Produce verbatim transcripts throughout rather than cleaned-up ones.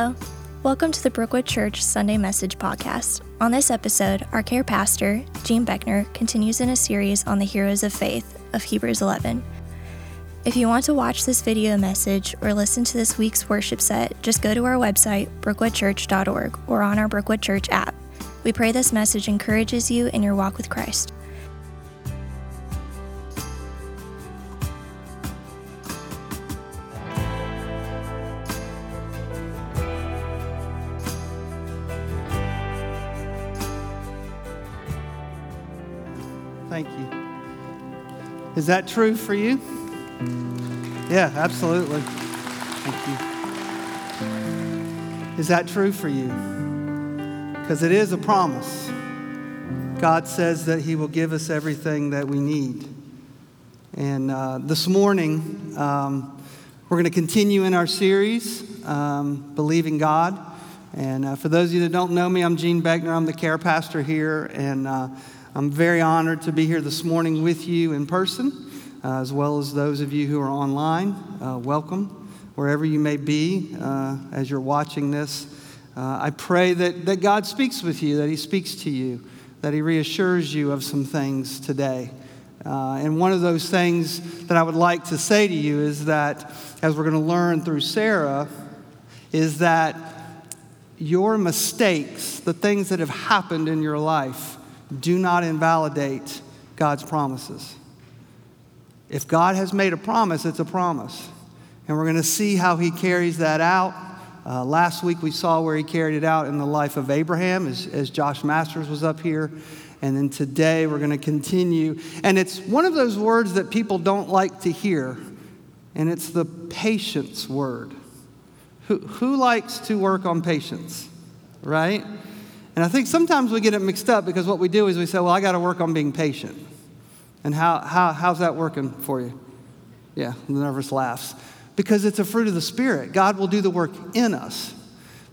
Hello. Welcome to the Brookwood Church Sunday Message Podcast. On this episode, our care pastor, Gene Beckner, continues in a series on the heroes of faith of Hebrews eleven. If you want to watch this video message or listen to this week's worship set, just go to our website, brookwood church dot org, or on our Brookwood Church app. We pray this message encourages you in your walk with Christ. Thank you. Is that true for you? Yeah, absolutely. Thank you. Is that true for you? Because it is a promise. God says that He will give us everything that we need. And uh, this morning, um, we're going to continue in our series, um, Believing God. And uh, for those of you that don't know me, I'm Gene Beckner. I'm the care pastor here. And uh, I'm very honored to be here this morning with you in person. Uh, as well as those of you who are online, uh, welcome wherever you may be uh, as you're watching this. Uh, I pray that, that God speaks with you, that He speaks to you, that He reassures you of some things today. Uh, and one of those things that I would like to say to you is that, as we're going to learn through Sarah, is that your mistakes, the things that have happened in your life, do not invalidate God's promises. If God has made a promise, it's a promise. And we're going to see how He carries that out. Uh, last week we saw where He carried it out in the life of Abraham as, as Josh Masters was up here. And then today we're going to continue. And it's one of those words that people don't like to hear. And it's the patience word. Who, who likes to work on patience, right? And I think sometimes we get it mixed up because what we do is we say, well, I got to work on being patient. And how, how how's that working for you? Yeah, the nervous laughs. Because it's a fruit of the Spirit. God will do the work in us,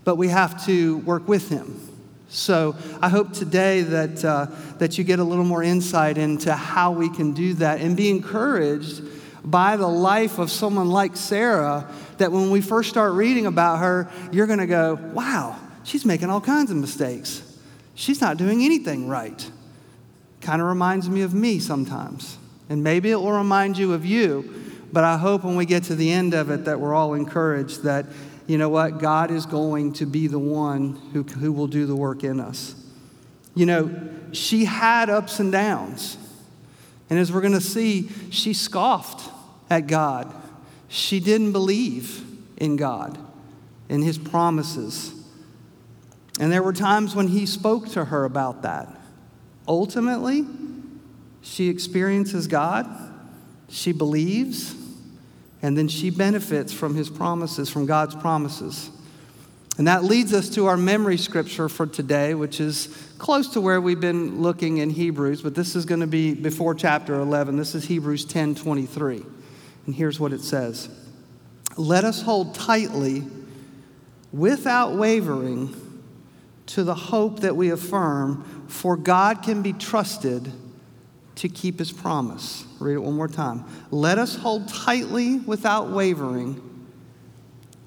but we have to work with Him. So I hope today that, uh, that you get a little more insight into how we can do that and be encouraged by the life of someone like Sarah, that when we first start reading about her, you're going to go, wow, she's making all kinds of mistakes. She's not doing anything right. Kind of reminds me of me sometimes. And maybe it will remind you of you, but I hope when we get to the end of it that we're all encouraged that, you know what, God is going to be the one who, who will do the work in us. You know, she had ups and downs. And as we're going to see, she scoffed at God. She didn't believe in God and His promises. And there were times when He spoke to her about that. Ultimately, she experiences God, she believes, and then she benefits from His promises, from God's promises. And that leads us to our memory scripture for today, which is close to where we've been looking in Hebrews, but this is going to be before chapter eleven. This is Hebrews ten twenty-three, and here's what it says. Let us hold tightly, without wavering, to the hope that we affirm, for God can be trusted to keep His promise. Read it one more time. Let us hold tightly without wavering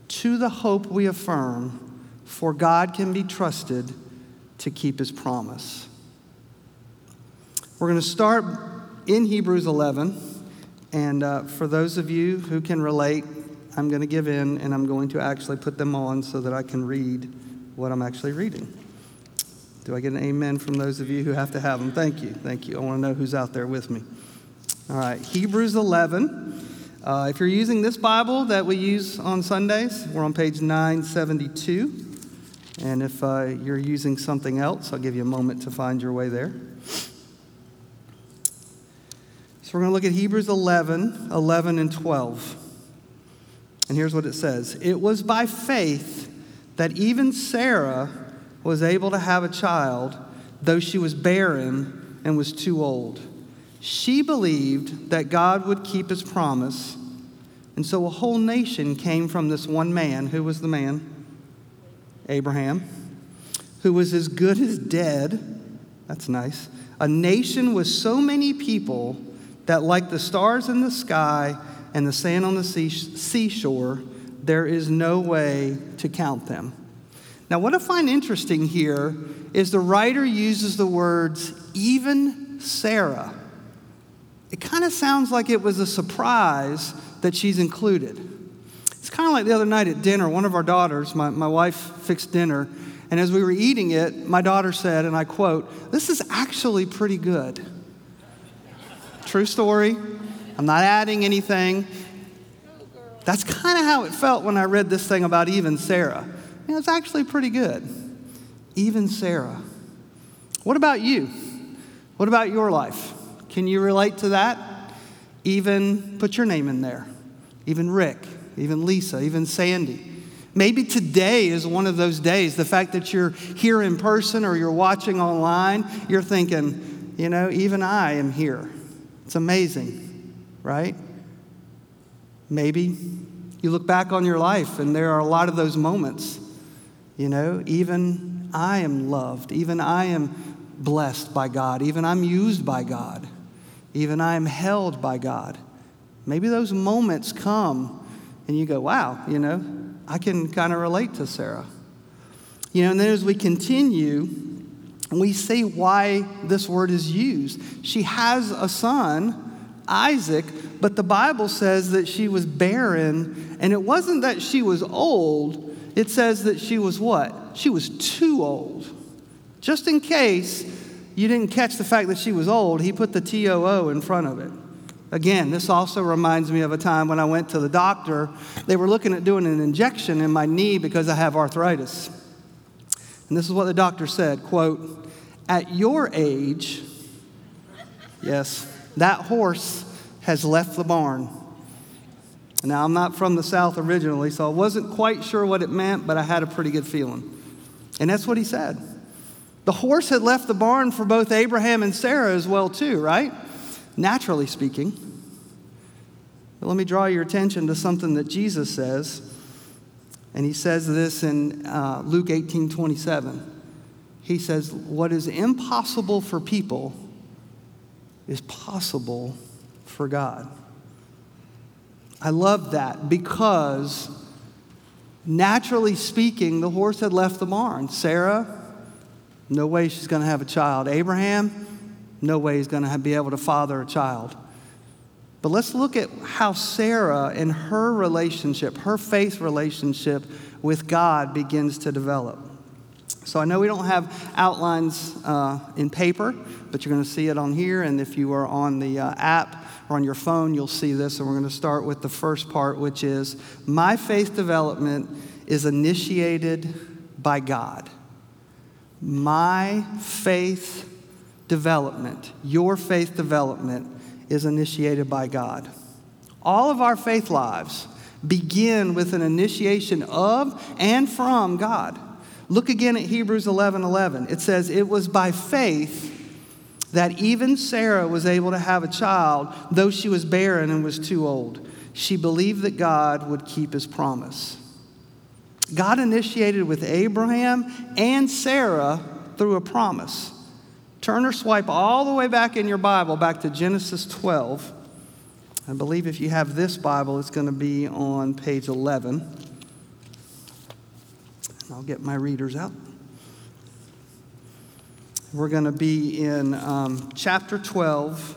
to the hope we affirm, for God can be trusted to keep His promise. We're going to start in Hebrews eleven, and uh, for those of you who can relate, I'm going to give in and I'm going to actually put them on so that I can read what I'm actually reading. Do I get an amen from those of you who have to have them? Thank you. Thank you. I want to know who's out there with me. All right. Hebrews eleven. Uh, if you're using this Bible that we use on Sundays, we're on page nine seventy-two. And if uh, you're using something else, I'll give you a moment to find your way there. So we're going to look at Hebrews eleven, eleven and twelve. And here's what it says. It was by faith that even Sarah was able to have a child, though she was barren and was too old. She believed that God would keep His promise, and so a whole nation came from this one man. Who was the man? Abraham, who was as good as dead. That's nice. A nation with so many people that, like the stars in the sky and the sand on the seashore, There is no way to count them. Now, what I find interesting here is the writer uses the words, even Sarah. It kind of sounds like it was a surprise that she's included. It's kind of like the other night at dinner, one of our daughters, my, my wife fixed dinner, and as we were eating it, my daughter said, and I quote, "This is actually pretty good." True story. I'm not adding anything. That's kind of how it felt when I read this thing about even Sarah. You know, it's actually pretty good. Even Sarah. What about you? What about your life? Can you relate to that? Even put your name in there. Even Rick, even Lisa, even Sandy. Maybe today is one of those days. The fact that you're here in person or you're watching online, you're thinking, you know, even I am here. It's amazing, right? Maybe you look back on your life and there are a lot of those moments. You know, even I am loved. Even I am blessed by God. Even I'm used by God. Even I am held by God. Maybe those moments come and you go, wow, you know, I can kind of relate to Sarah. You know, and then as we continue, we see why this word is used. She has a son, Isaac, but the Bible says that she was barren, and it wasn't that she was old. It says that she was what? She was too old. Just in case you didn't catch the fact that she was old, he put the T O O in front of it. Again, this also reminds me of a time when I went to the doctor. They were looking at doing an injection in my knee because I have arthritis. And this is what the doctor said, quote, "At your age," yes, "that horse has left the barn." Now, I'm not from the South originally, so I wasn't quite sure what it meant, but I had a pretty good feeling. And that's what he said. The horse had left the barn for both Abraham and Sarah as well too, right? Naturally speaking. But let me draw your attention to something that Jesus says. And he says this in uh, Luke eighteen twenty-seven. He says, "What is impossible for people is possible for God." I love that because, naturally speaking, the horse had left the barn. Sarah, no way she's going to have a child. Abraham, no way he's going to be able to father a child. But let's look at how Sarah and her relationship, her faith relationship with God begins to develop. So I know we don't have outlines uh, in paper, but you're going to see it on here. And if you are on the uh, app or on your phone, you'll see this. And we're going to start with the first part, which is my faith development is initiated by God. My faith development, your faith development is initiated by God. All of our faith lives begin with an initiation of and from God. Look again at Hebrews eleven eleven. It says, "It was by faith that even Sarah was able to have a child, though she was barren and was too old. She believed that God would keep his promise." God initiated with Abraham and Sarah through a promise. Turn or swipe all the way back in your Bible, back to Genesis twelve. I believe if you have this Bible, it's going to be on page eleven. I'll get my readers out. We're going to be in um, chapter twelve,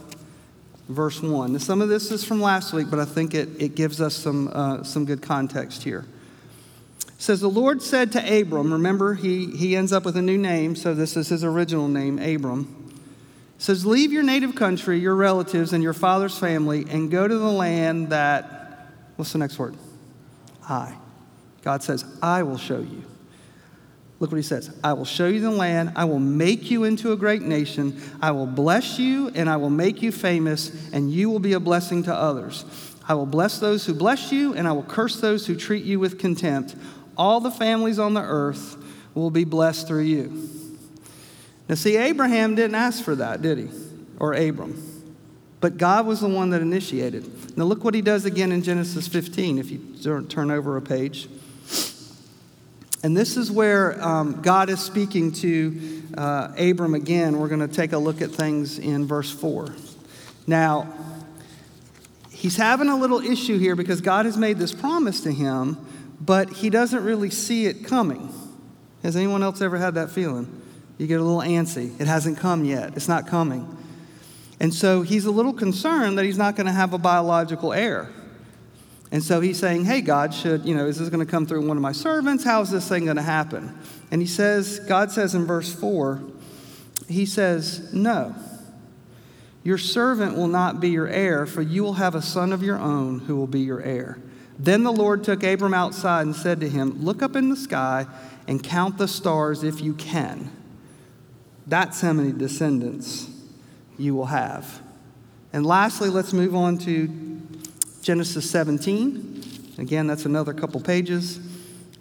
verse one. Now, some of this is from last week, but I think it, it gives us some, uh, some good context here. It says, "The Lord said to Abram," remember, he, he ends up with a new name, so this is his original name, Abram. It says, "Leave your native country, your relatives, and your father's family, and go to the land that," what's the next word? I. God says, "I will show you." Look what he says. "I will show you the land. I will make you into a great nation. I will bless you, and I will make you famous, and you will be a blessing to others. I will bless those who bless you, and I will curse those who treat you with contempt. All the families on the earth will be blessed through you." Now, see, Abraham didn't ask for that, did he? Or Abram. But God was the one that initiated. Now, look what he does again in Genesis fifteen, if you turn over a page. And this is where um, God is speaking to uh, Abram again. We're going to take a look at things in verse four. Now, he's having a little issue here because God has made this promise to him, but he doesn't really see it coming. Has anyone else ever had that feeling? You get a little antsy. It hasn't come yet. It's not coming. And so he's a little concerned that he's not going to have a biological heir. And so he's saying, hey, God, should, you know, is this going to come through one of my servants? How is this thing going to happen? And he says, God says in verse four, he says, no, your servant will not be your heir, for you will have a son of your own who will be your heir. Then the Lord took Abram outside and said to him, look up in the sky and count the stars if you can. That's how many descendants you will have. And lastly, let's move on to Genesis seventeen. Again, that's another couple pages.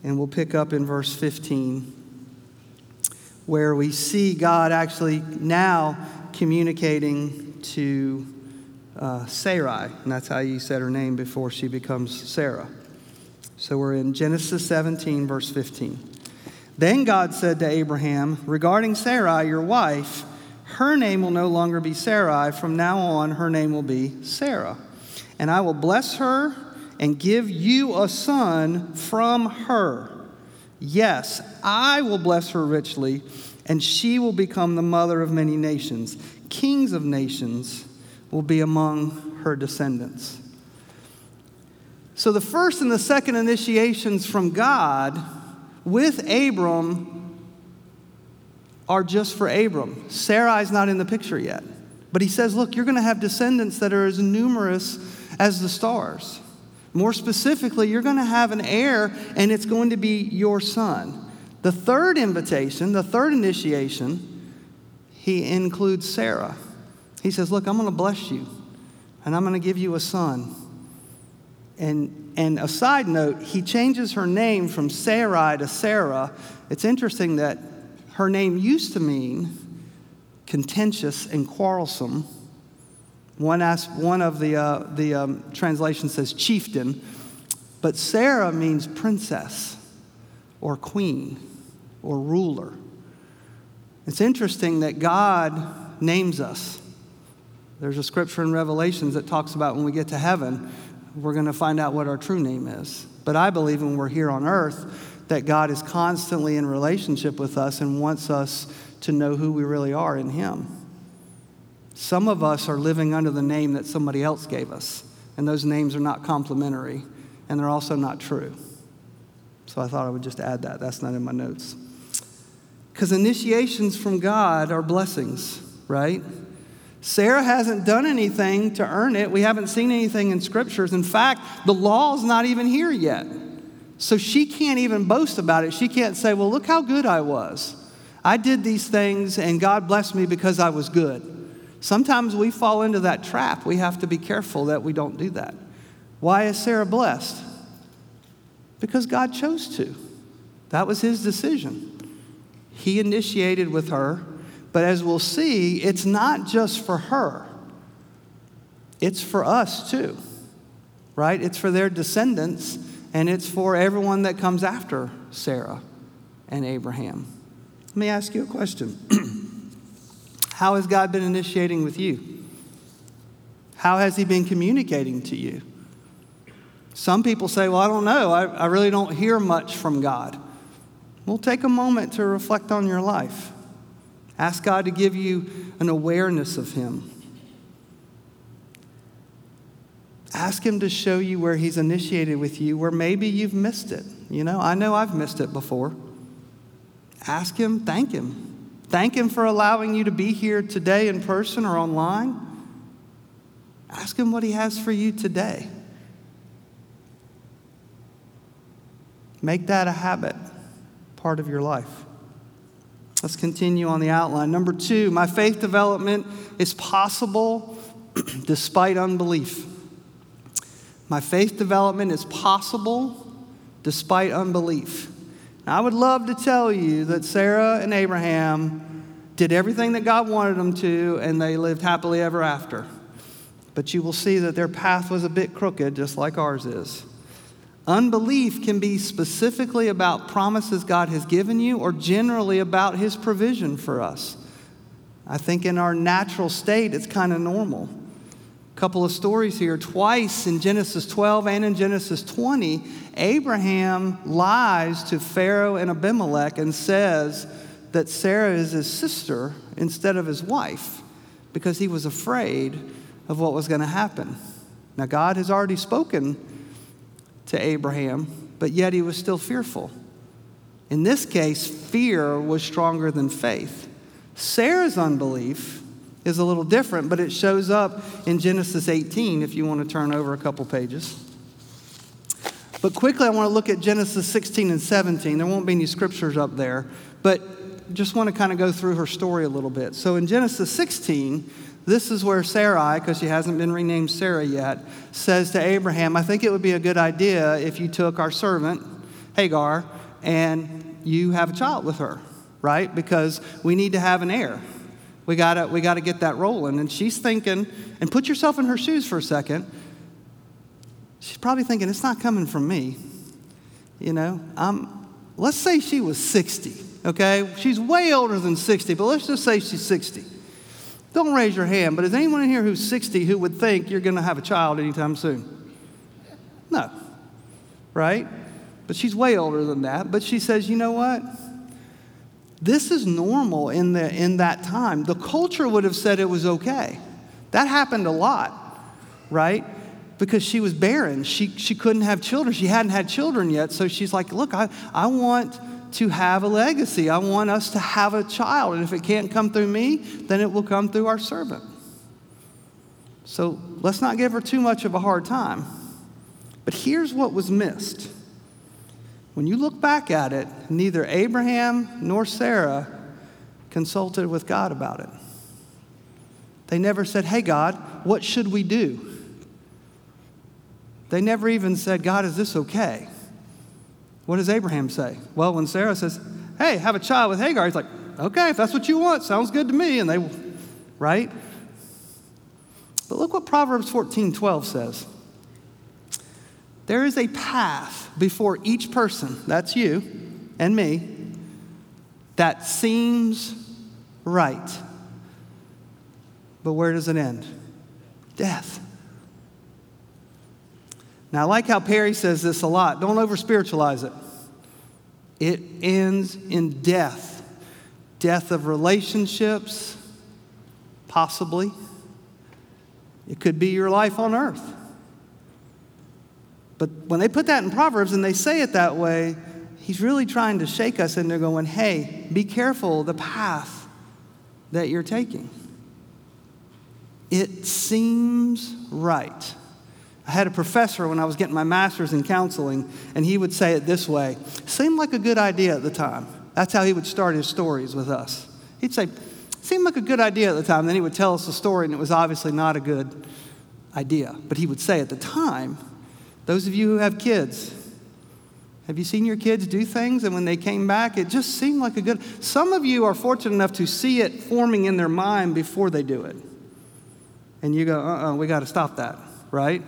And we'll pick up in verse fifteen, where we see God actually now communicating to uh, Sarai. And that's how you said her name before she becomes Sarah. So we're in Genesis seventeen, verse fifteen. Then God said to Abraham, regarding Sarai, your wife, her name will no longer be Sarai. From now on, her name will be Sarah. And I will bless her and give you a son from her. Yes, I will bless her richly, and she will become the mother of many nations. Kings of nations will be among her descendants. So the first and the second initiations from God with Abram are just for Abram. Sarai's not in the picture yet. But he says, look, you're going to have descendants that are as numerous as the stars. More specifically, you're going to have an heir, and it's going to be your son. The third invitation, the third initiation, he includes Sarah. He says, look, I'm going to bless you, and I'm going to give you a son. And, and a side note, he changes her name from Sarai to Sarah. It's interesting that her name used to mean contentious and quarrelsome. One, as, one of the, uh, the um, translations says chieftain, but Sarah means princess or queen or ruler. It's interesting that God names us. There's a scripture in Revelations that talks about when we get to heaven, we're going to find out what our true name is. But I believe when we're here on earth that God is constantly in relationship with us and wants us to know who we really are in him. Some of us are living under the name that somebody else gave us, and those names are not complimentary, and they're also not true. So I thought I would just add that. That's not in my notes. Because initiations from God are blessings, right? Sarah hasn't done anything to earn it. We haven't seen anything in scriptures. In fact, the law's not even here yet. So she can't even boast about it. She can't say, well, look how good I was. I did these things, and God blessed me because I was good. Sometimes we fall into that trap. We have to be careful that we don't do that. Why is Sarah blessed? Because God chose to. That was his decision. He initiated with her, but as we'll see, it's not just for her. It's for us too, right? It's for their descendants, and it's for everyone that comes after Sarah and Abraham. Let me ask you a question. How has God been initiating with you? How has he been communicating to you? Some people say, well, I don't know. I, I really don't hear much from God. Well, take a moment to reflect on your life. Ask God to give you an awareness of him. Ask him to show you where he's initiated with you, where maybe you've missed it. You know, I know I've missed it before. Ask him, thank him. Thank him for allowing you to be here today in person or online. Ask him what he has for you today. Make that a habit, part of your life. Let's continue on the outline. Number two, my faith development is possible despite unbelief. My faith development is possible despite unbelief. I would love to tell you that Sarah and Abraham did everything that God wanted them to, and they lived happily ever after. But you will see that their path was a bit crooked, just like ours is. Unbelief can be specifically about promises God has given you, or generally about his provision for us. I think in our natural state, it's kind of normal. couple of stories here. Twice in Genesis twelve and in Genesis twenty, Abraham lies to Pharaoh and Abimelech and says that Sarah is his sister instead of his wife because he was afraid of what was going to happen. Now, God has already spoken to Abraham, but yet he was still fearful. In this case, fear was stronger than faith. Sarah's unbelief is a little different, but it shows up in Genesis eighteen, if you want to turn over a couple pages. But quickly, I want to look at Genesis sixteen and seventeen. There won't be any scriptures up there, but just want to kind of go through her story a little bit. So in Genesis sixteen, this is where Sarai, because she hasn't been renamed Sarah yet, says to Abraham, I think it would be a good idea if you took our servant, Hagar, and you have a child with her, right? Because we need to have an heir. We gotta, we gotta get that rolling. And she's thinking, and put yourself in her shoes for a second. She's probably thinking, it's not coming from me. You know, I'm, let's say she was sixty, okay? She's way older than sixty, but let's just say she's sixty. Don't raise your hand, but is anyone in here who's sixty who would think you're going to have a child anytime soon? No, right? But she's way older than that. But she says, you know what? This is normal in the in that time. The culture would have said it was okay. That happened a lot, right? Because she was barren. She she couldn't have children. She hadn't had children yet. So she's like, look, I, I want to have a legacy. I want us to have a child. And if it can't come through me, then it will come through our servant. So let's not give her too much of a hard time. But here's what was missed. When you look back at it, neither Abraham nor Sarah consulted with God about it. They never said, hey, God, what should we do? They never even said, God, is this okay? What does Abraham say? Well, when Sarah says, hey, have a child with Hagar, he's like, okay, if that's what you want, sounds good to me. And they, right? But look what Proverbs fourteen twelve says. There is a path before each person, that's you and me, that seems right. But where does it end? Death. Now, I like how Perry says this a lot. Don't over-spiritualize it. It ends in death. Death of relationships, possibly. It could be your life on earth. But when they put that in Proverbs and they say it that way, he's really trying to shake us, and they're going, hey, be careful the path that you're taking. It seems right. I had a professor when I was getting my master's in counseling, and he would say it this way. Seemed like a good idea at the time. That's how he would start his stories with us. He'd say, seemed like a good idea at the time. Then he would tell us the story, and it was obviously not a good idea. But he would say at the time, those of you who have kids, have you seen your kids do things? And when they came back, it just seemed like a good... Some of you are fortunate enough to see it forming in their mind before they do it. And you go, uh-uh, we got to stop that, right?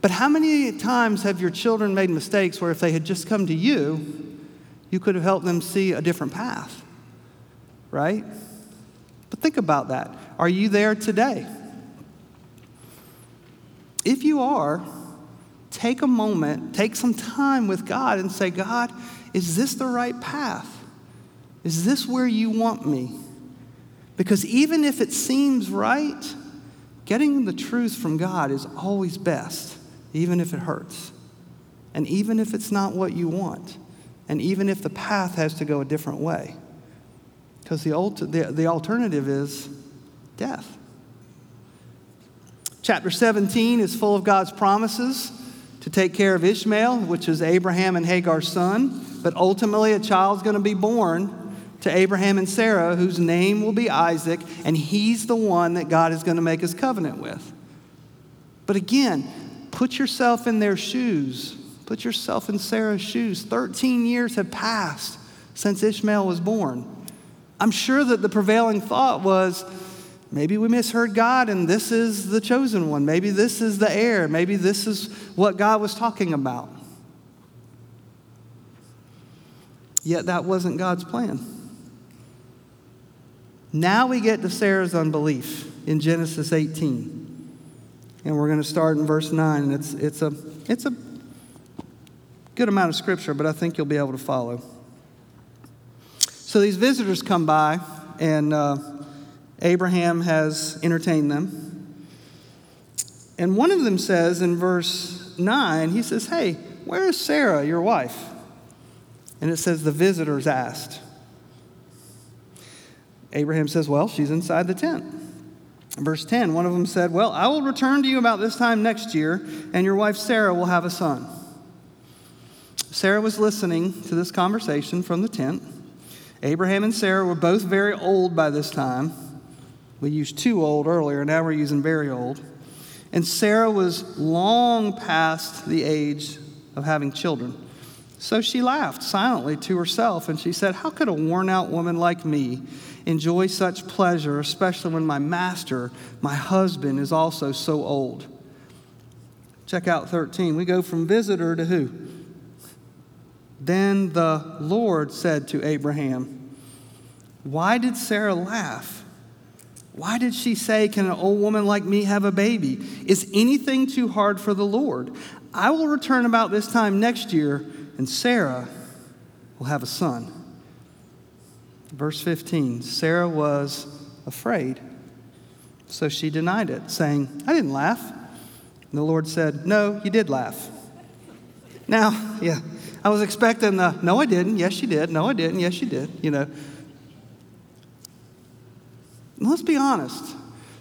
But how many times have your children made mistakes where if they had just come to you, you could have helped them see a different path, right? But think about that. Are you there today? If you are, take a moment, take some time with God and say, God, is this the right path? Is this where you want me? Because even if it seems right, getting the truth from God is always best. Even if it hurts, and even if it's not what you want, and even if the path has to go a different way. Because the, the, the alternative is death. Chapter seventeen is full of God's promises to take care of Ishmael, which is Abraham and Hagar's son. But ultimately, a child's going to be born to Abraham and Sarah, whose name will be Isaac, and he's the one that God is going to make his covenant with. But again, put yourself in their shoes. Put yourself in Sarah's shoes. Thirteen years have passed since Ishmael was born. I'm sure that the prevailing thought was, maybe we misheard God and this is the chosen one. Maybe this is the heir. Maybe this is what God was talking about. Yet that wasn't God's plan. Now we get to Sarah's unbelief in Genesis eighteen. And we're going to start in verse nine. And it's it's a it's a good amount of scripture, but I think you'll be able to follow. So these visitors come by, and uh, Abraham has entertained them. And one of them says in verse nine, he says, "Hey, where is Sarah, your wife?" And it says the visitors asked. Abraham says, "Well, she's inside the tent." In verse ten, one of them said, "Well, I will return to you about this time next year, and your wife Sarah will have a son." Sarah was listening to this conversation from the tent. Abraham and Sarah were both very old by this time. We used too old earlier, now we're using very old. And Sarah was long past the age of having children. So she laughed silently to herself, and she said, "How could a worn-out woman like me enjoy such pleasure, especially when my master, my husband, is also so old?" Check out thirteen. We go from visitor to who? Then the Lord said to Abraham, "Why did Sarah laugh? Why did she say, 'Can an old woman like me have a baby?' Is anything too hard for the Lord? I will return about this time next year, and Sarah will have a son." Verse fifteen, Sarah was afraid, so she denied it, saying, "I didn't laugh." And the Lord said, "No, you did laugh." Now, yeah, I was expecting the, "No, I didn't. Yes, she did. No, I didn't. Yes, she did," you know. Let's be honest.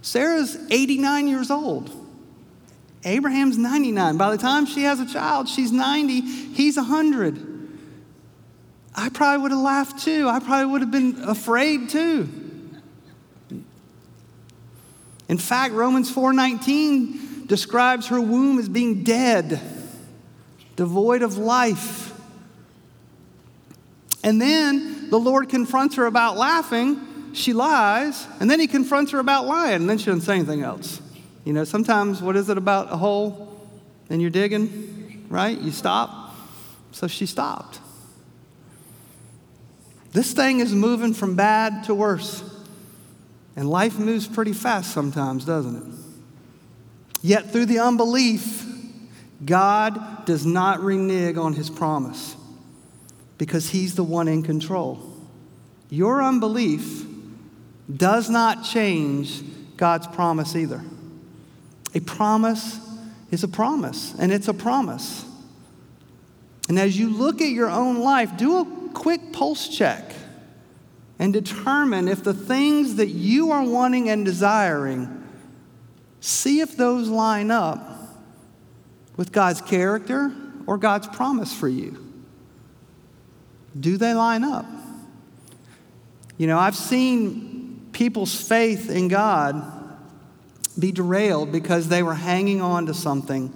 Sarah's eighty-nine years old. Abraham's ninety-nine. By the time she has a child, she's ninety. He's one hundred. I probably would have laughed too. I probably would have been afraid too. In fact, Romans four nineteen describes her womb as being dead, devoid of life. And then the Lord confronts her about laughing. She lies. And then he confronts her about lying. And then she doesn't say anything else. You know, sometimes what is it about a hole and you're digging, right? You stop. So she stopped. This thing is moving from bad to worse. And life moves pretty fast sometimes, doesn't it? Yet through the unbelief, God does not renege on his promise because he's the one in control. Your unbelief does not change God's promise either. A promise is a promise, and it's a promise. And as you look at your own life, do a quick pulse check and determine if the things that you are wanting and desiring, see if those line up with God's character or God's promise for you. Do they line up? You know, I've seen people's faith in God be derailed because they were hanging on to something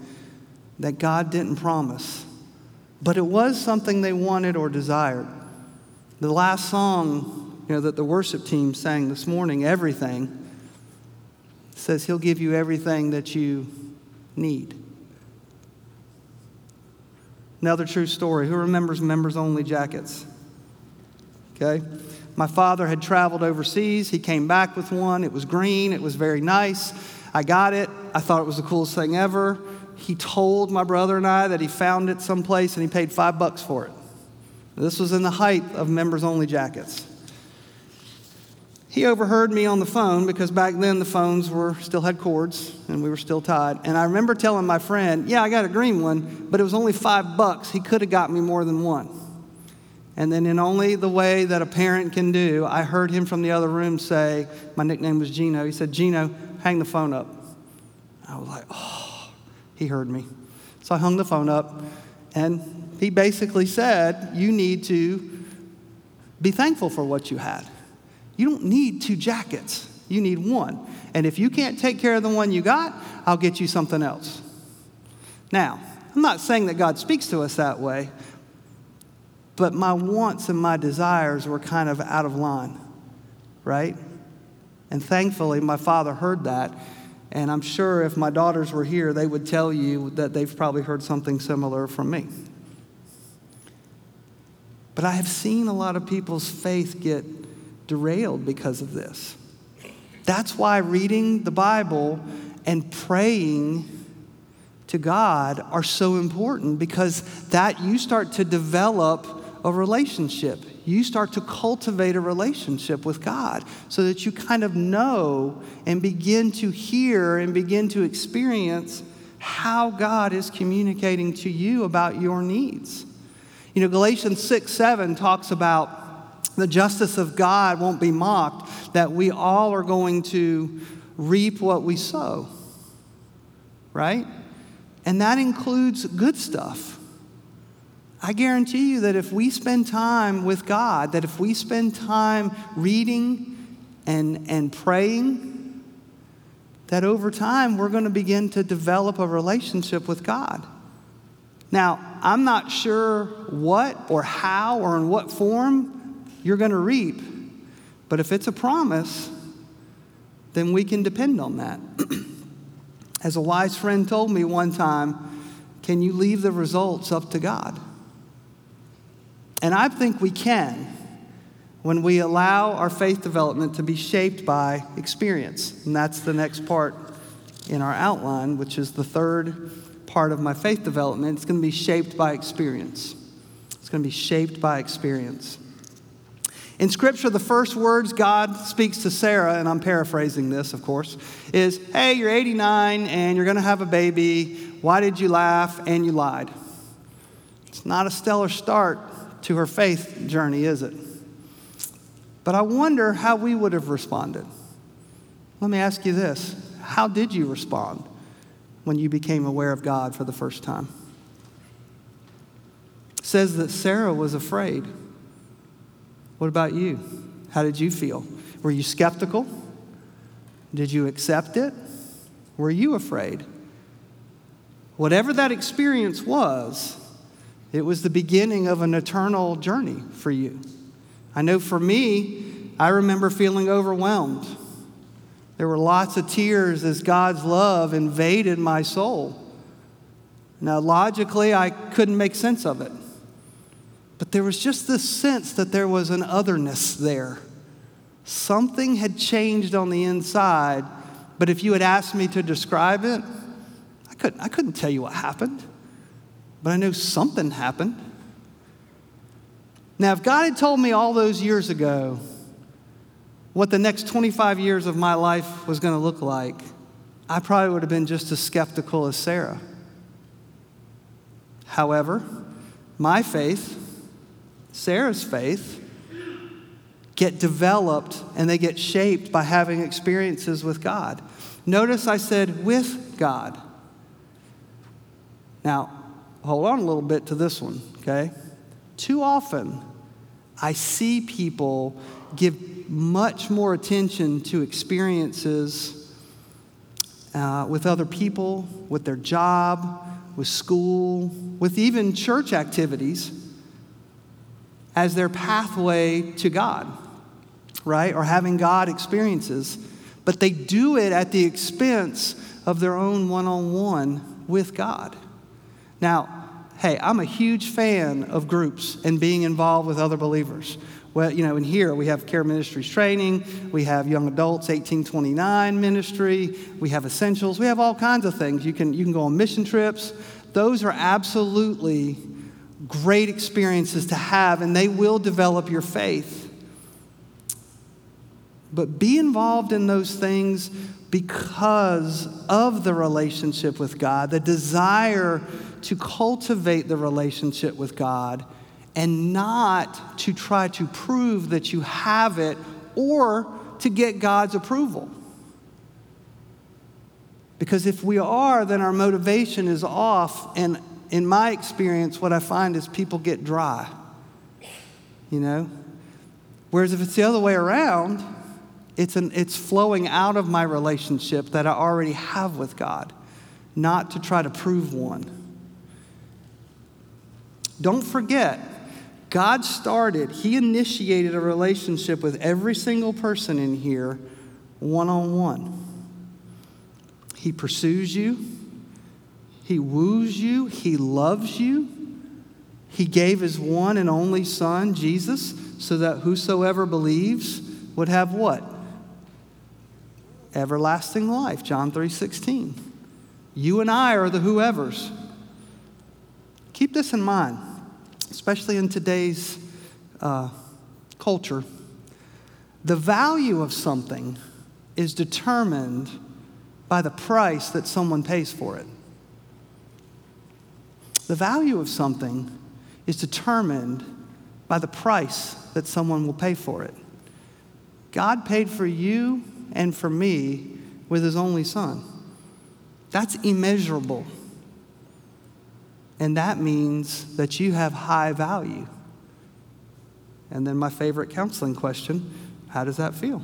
that God didn't promise. But it was something they wanted or desired. The last song, you know, that the worship team sang this morning, "Everything," says he'll give you everything that you need. Another true story. Who remembers members-only jackets? Okay. My father had traveled overseas. He came back with one. It was green. It was very nice. I got it. I thought it was the coolest thing ever. He told my brother and I that he found it someplace and he paid five bucks for it. This was in the height of members-only jackets. He overheard me on the phone because back then the phones were still had cords and we were still tied. And I remember telling my friend, "Yeah, I got a green one, but it was only five bucks. He could have got me more than one." And then in only the way that a parent can do, I heard him from the other room say, my nickname was Gino. He said, "Gino, hang the phone up." I was like, oh. He heard me. So I hung the phone up, and he basically said, "You need to be thankful for what you had. You don't need two jackets. You need one. And if you can't take care of the one you got, I'll get you something else." Now, I'm not saying that God speaks to us that way, but my wants and my desires were kind of out of line, right? And thankfully, my father heard that. And I'm sure if my daughters were here, they would tell you that they've probably heard something similar from me. But I have seen a lot of people's faith get derailed because of this. That's why reading the Bible and praying to God are so important, because that you start to develop a relationship. You start to cultivate a relationship with God so that you kind of know and begin to hear and begin to experience how God is communicating to you about your needs. You know, Galatians six seven talks about the justice of God won't be mocked, that we all are going to reap what we sow, right? And that includes good stuff. I guarantee you that if we spend time with God, that if we spend time reading and, and praying, that over time we're going to begin to develop a relationship with God. Now, I'm not sure what or how or in what form you're going to reap, but if it's a promise, then we can depend on that. As a wise friend told me one time, can you leave the results up to God? And I think we can when we allow our faith development to be shaped by experience. And that's the next part in our outline, which is the third part of my faith development. It's going to be shaped by experience. It's going to be shaped by experience. In Scripture, the first words God speaks to Sarah, and I'm paraphrasing this, of course, is, hey, you're eighty-nine and you're going to have a baby. Why did you laugh? And you lied. It's not a stellar start to her faith journey, is it? But I wonder how we would have responded. Let me ask you this. How did you respond when you became aware of God for the first time? It says that Sarah was afraid. What about you? How did you feel? Were you skeptical? Did you accept it? Were you afraid? Whatever that experience was, it was the beginning of an eternal journey for you. I know for me, I remember feeling overwhelmed. There were lots of tears as God's love invaded my soul. Now, logically, I couldn't make sense of it. But there was just this sense that there was an otherness there. Something had changed on the inside, but if you had asked me to describe it, I couldn't, I couldn't tell you what happened. But I know something happened. Now, if God had told me all those years ago what the next twenty-five years of my life was going to look like, I probably would have been just as skeptical as Sarah. However, my faith, Sarah's faith, get developed and they get shaped by having experiences with God. Notice I said with God. Now, hold on a little bit to this one, okay? Too often, I see people give much more attention to experiences uh, with other people, with their job, with school, with even church activities as their pathway to God, right? Or having God experiences. But they do it at the expense of their own one-on-one with God. Now, hey, I'm a huge fan of groups and being involved with other believers. Well, you know, in here we have Care Ministries training, we have Young Adults eighteen twenty-nine ministry, we have Essentials, we have all kinds of things. You can you can go on mission trips. Those are absolutely great experiences to have, and they will develop your faith. But be involved in those things because of the relationship with God, the desire to cultivate the relationship with God, and not to try to prove that you have it or to get God's approval. Because if we are, then our motivation is off, and in my experience, what I find is people get dry, you know? Whereas if it's the other way around, It's, an, it's flowing out of my relationship that I already have with God, not to try to prove one. Don't forget, God started, He initiated a relationship with every single person in here, one-on-one. He pursues you. He woos you. He loves you. He gave His one and only Son, Jesus, so that whosoever believes would have what? everlasting life, John three sixteen. You and I are the whoever's. Keep this in mind, especially in today's uh, culture. The value of something is determined by the price that someone pays for it. The value of something is determined by the price that someone will pay for it. God paid for you and for me with his only son. That's immeasurable. And that means that you have high value. And then my favorite counseling question, how does that feel?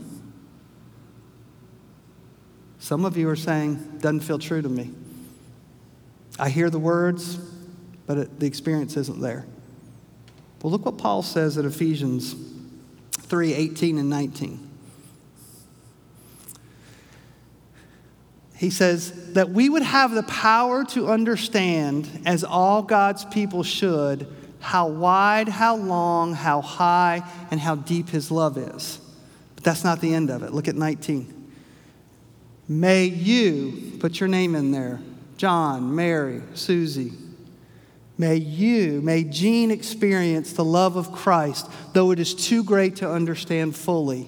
Some of you are saying, doesn't feel true to me. I hear the words, but it, the experience isn't there. Well, look what Paul says in Ephesians three eighteen and nineteen. He says that we would have the power to understand, as all God's people should, how wide, how long, how high, and how deep his love is. But that's not the end of it. Look at nineteen. May you, put your name in there, John, Mary, Susie. May you, may Gene experience the love of Christ, though it is too great to understand fully.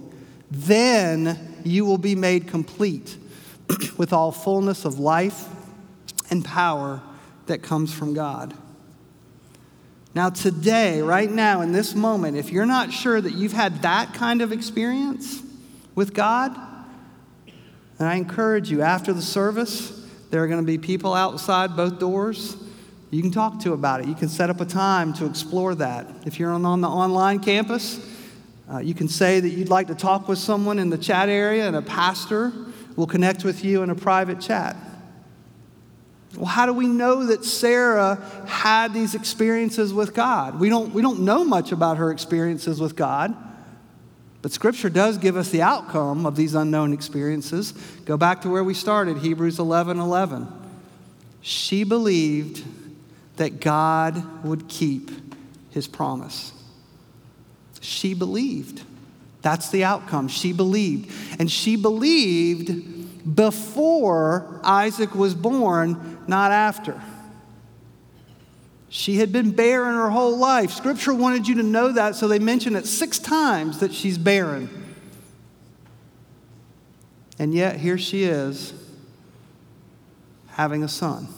Then you will be made complete with all fullness of life and power that comes from God. Now today, right now, in this moment, if you're not sure that you've had that kind of experience with God, and I encourage you, after the service, there are going to be people outside both doors you can talk to about it. You can set up a time to explore that. If you're on, on the online campus, uh, you can say that you'd like to talk with someone in the chat area, and a pastor will connect with you in a private chat. Well, how do we know that Sarah had these experiences with God? We don't, we don't know much about her experiences with God, but Scripture does give us the outcome of these unknown experiences. Go back to where we started, Hebrews eleven eleven. She believed that God would keep his promise. She believed. That's the outcome. She believed. And she believed before Isaac was born, not after. She had been barren her whole life. Scripture wanted you to know that, so they mention it six times that she's barren. And yet, here she is, having a son.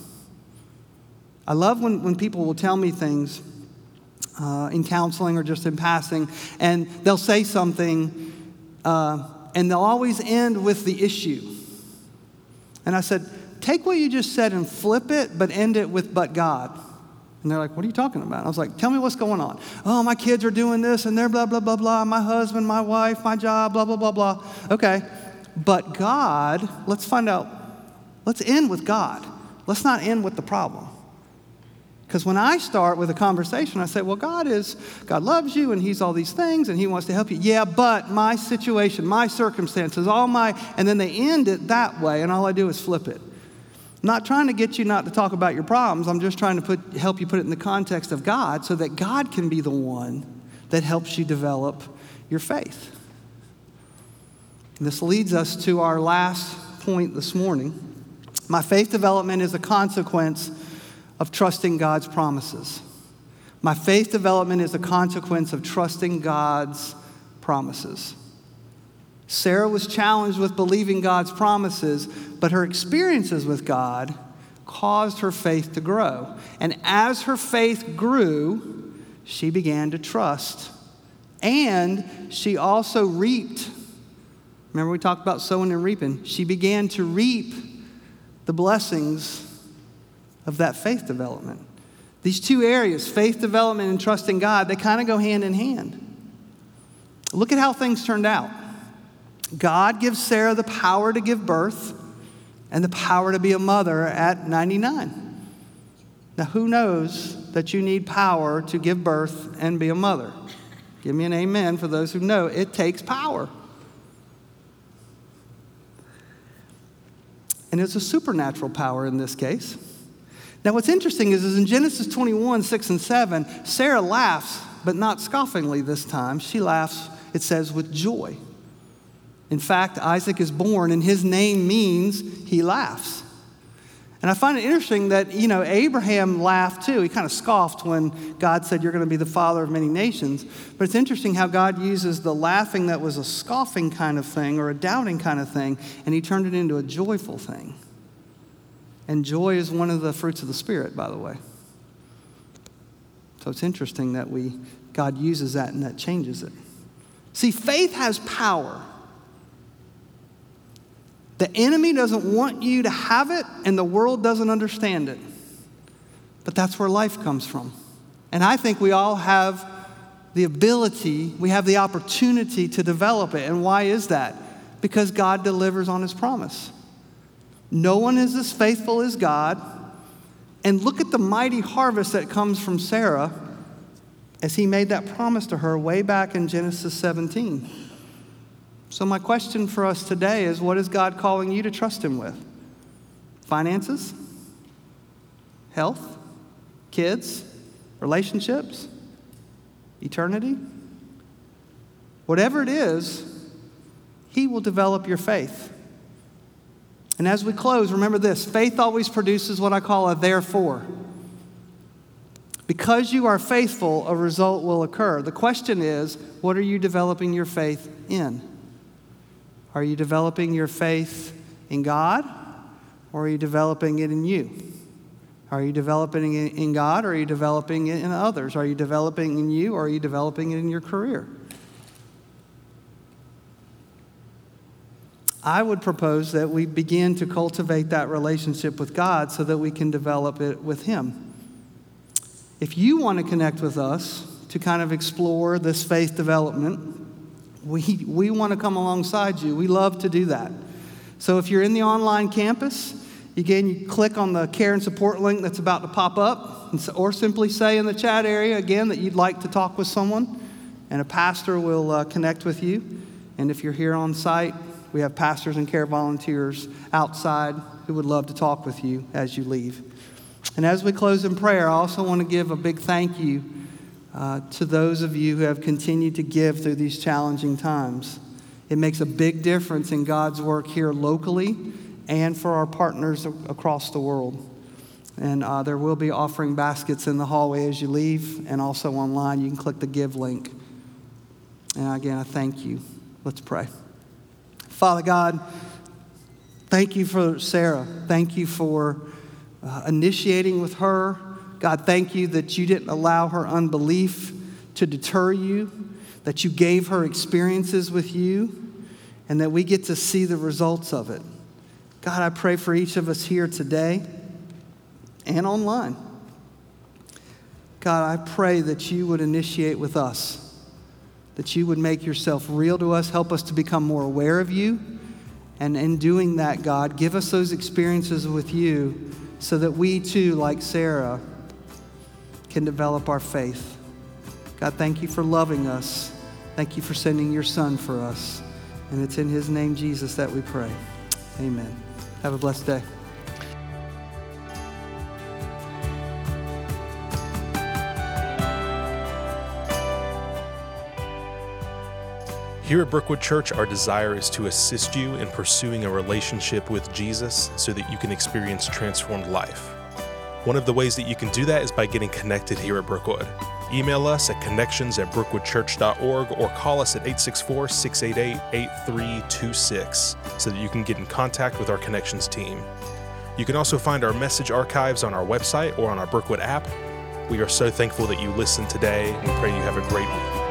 I love when, when people will tell me things uh, in counseling or just in passing, and they'll say something, uh, and they'll always end with the issue. And I said, take what you just said and flip it, but end it with "but God." And they're like, what are you talking about? I was like, tell me what's going on. Oh, my kids are doing this, and they're blah, blah, blah, blah. My husband, my wife, my job, blah, blah, blah, blah. Okay, but God, let's find out. Let's end with God. Let's not end with the problem. Because when I start with a conversation, I say, well, God is, God loves you, and he's all these things, and he wants to help you. Yeah, but my situation, my circumstances, all my, and then they end it that way, and all I do is flip it. I'm not trying to get you not to talk about your problems. I'm just trying to put, help you put it in the context of God so that God can be the one that helps you develop your faith. And this leads us to our last point this morning. My faith development is a consequence of trusting God's promises. My faith development is a consequence of trusting God's promises. Sarah was challenged with believing God's promises, but her experiences with God caused her faith to grow. And as her faith grew, she began to trust. And she also reaped. Remember, we talked about sowing and reaping. She began to reap the blessings of that faith development. These two areas, faith development and trusting God, they kind of go hand in hand. Look at how things turned out. God gives Sarah the power to give birth and the power to be a mother at ninety-nine. Now, who knows that you need power to give birth and be a mother? Give me an amen for those who know. It takes power. And it's a supernatural power in this case. Now, what's interesting is, is in Genesis twenty-one, six and seven, Sarah laughs, but not scoffingly this time. She laughs, it says, with joy. In fact, Isaac is born, and his name means he laughs. And I find it interesting that, you know, Abraham laughed too. He kind of scoffed when God said, you're going to be the father of many nations. But it's interesting how God uses the laughing that was a scoffing kind of thing or a doubting kind of thing, and he turned it into a joyful thing. And joy is one of the fruits of the Spirit, by the way. So it's interesting that we God uses that and that changes it. See, faith has power. The enemy doesn't want you to have it, and the world doesn't understand it. But that's where life comes from. And I think we all have the ability, we have the opportunity to develop it. And why is that? Because God delivers on his promise. No one is as faithful as God. And look at the mighty harvest that comes from Sarah as he made that promise to her way back in Genesis seventeen. So my question for us today is, what is God calling you to trust him with? Finances? Health? Kids? Relationships? Eternity? Whatever it is, he will develop your faith. And as we close, remember this, faith always produces what I call a therefore. Because you are faithful, a result will occur. The question is, what are you developing your faith in? Are you developing your faith in God, or are you developing it in you? Are you developing it in God, or are you developing it in others? Are you developing it in you, or are you developing it in your career? I would propose that we begin to cultivate that relationship with God so that we can develop it with him. If you want to connect with us to kind of explore this faith development, We we want to come alongside you. We love to do that. So if you're in the online campus, again, you click on the care and support link that's about to pop up, or simply say in the chat area, again, that you'd like to talk with someone, and a pastor will uh, connect with you. And if you're here on site, we have pastors and care volunteers outside who would love to talk with you as you leave. And as we close in prayer, I also want to give a big thank you Uh, to those of you who have continued to give through these challenging times. It makes a big difference in God's work here locally and for our partners across the world. And uh, there will be offering baskets in the hallway as you leave, and also online. You can click the give link. And again, I thank you. Let's pray. Father God, thank you for Sarah. Thank you for uh, initiating with her. God, thank you that you didn't allow her unbelief to deter you, that you gave her experiences with you, and that we get to see the results of it. God, I pray for each of us here today and online. God, I pray that you would initiate with us, that you would make yourself real to us, help us to become more aware of you, and in doing that, God, give us those experiences with you so that we too, like Sarah, can develop our faith. God, thank you for loving us. Thank you for sending your son for us. And it's in his name, Jesus, that we pray. Amen. Have a blessed day. Here at Brookwood Church, our desire is to assist you in pursuing a relationship with Jesus so that you can experience transformed life. One of the ways that you can do that is by getting connected here at Brookwood. Email us at connections at brookwood church dot org or call us at eight six four, six eight eight, eight three two six so that you can get in contact with our Connections team. You can also find our message archives on our website or on our Brookwood app. We are so thankful that you listened today, and we pray you have a great week.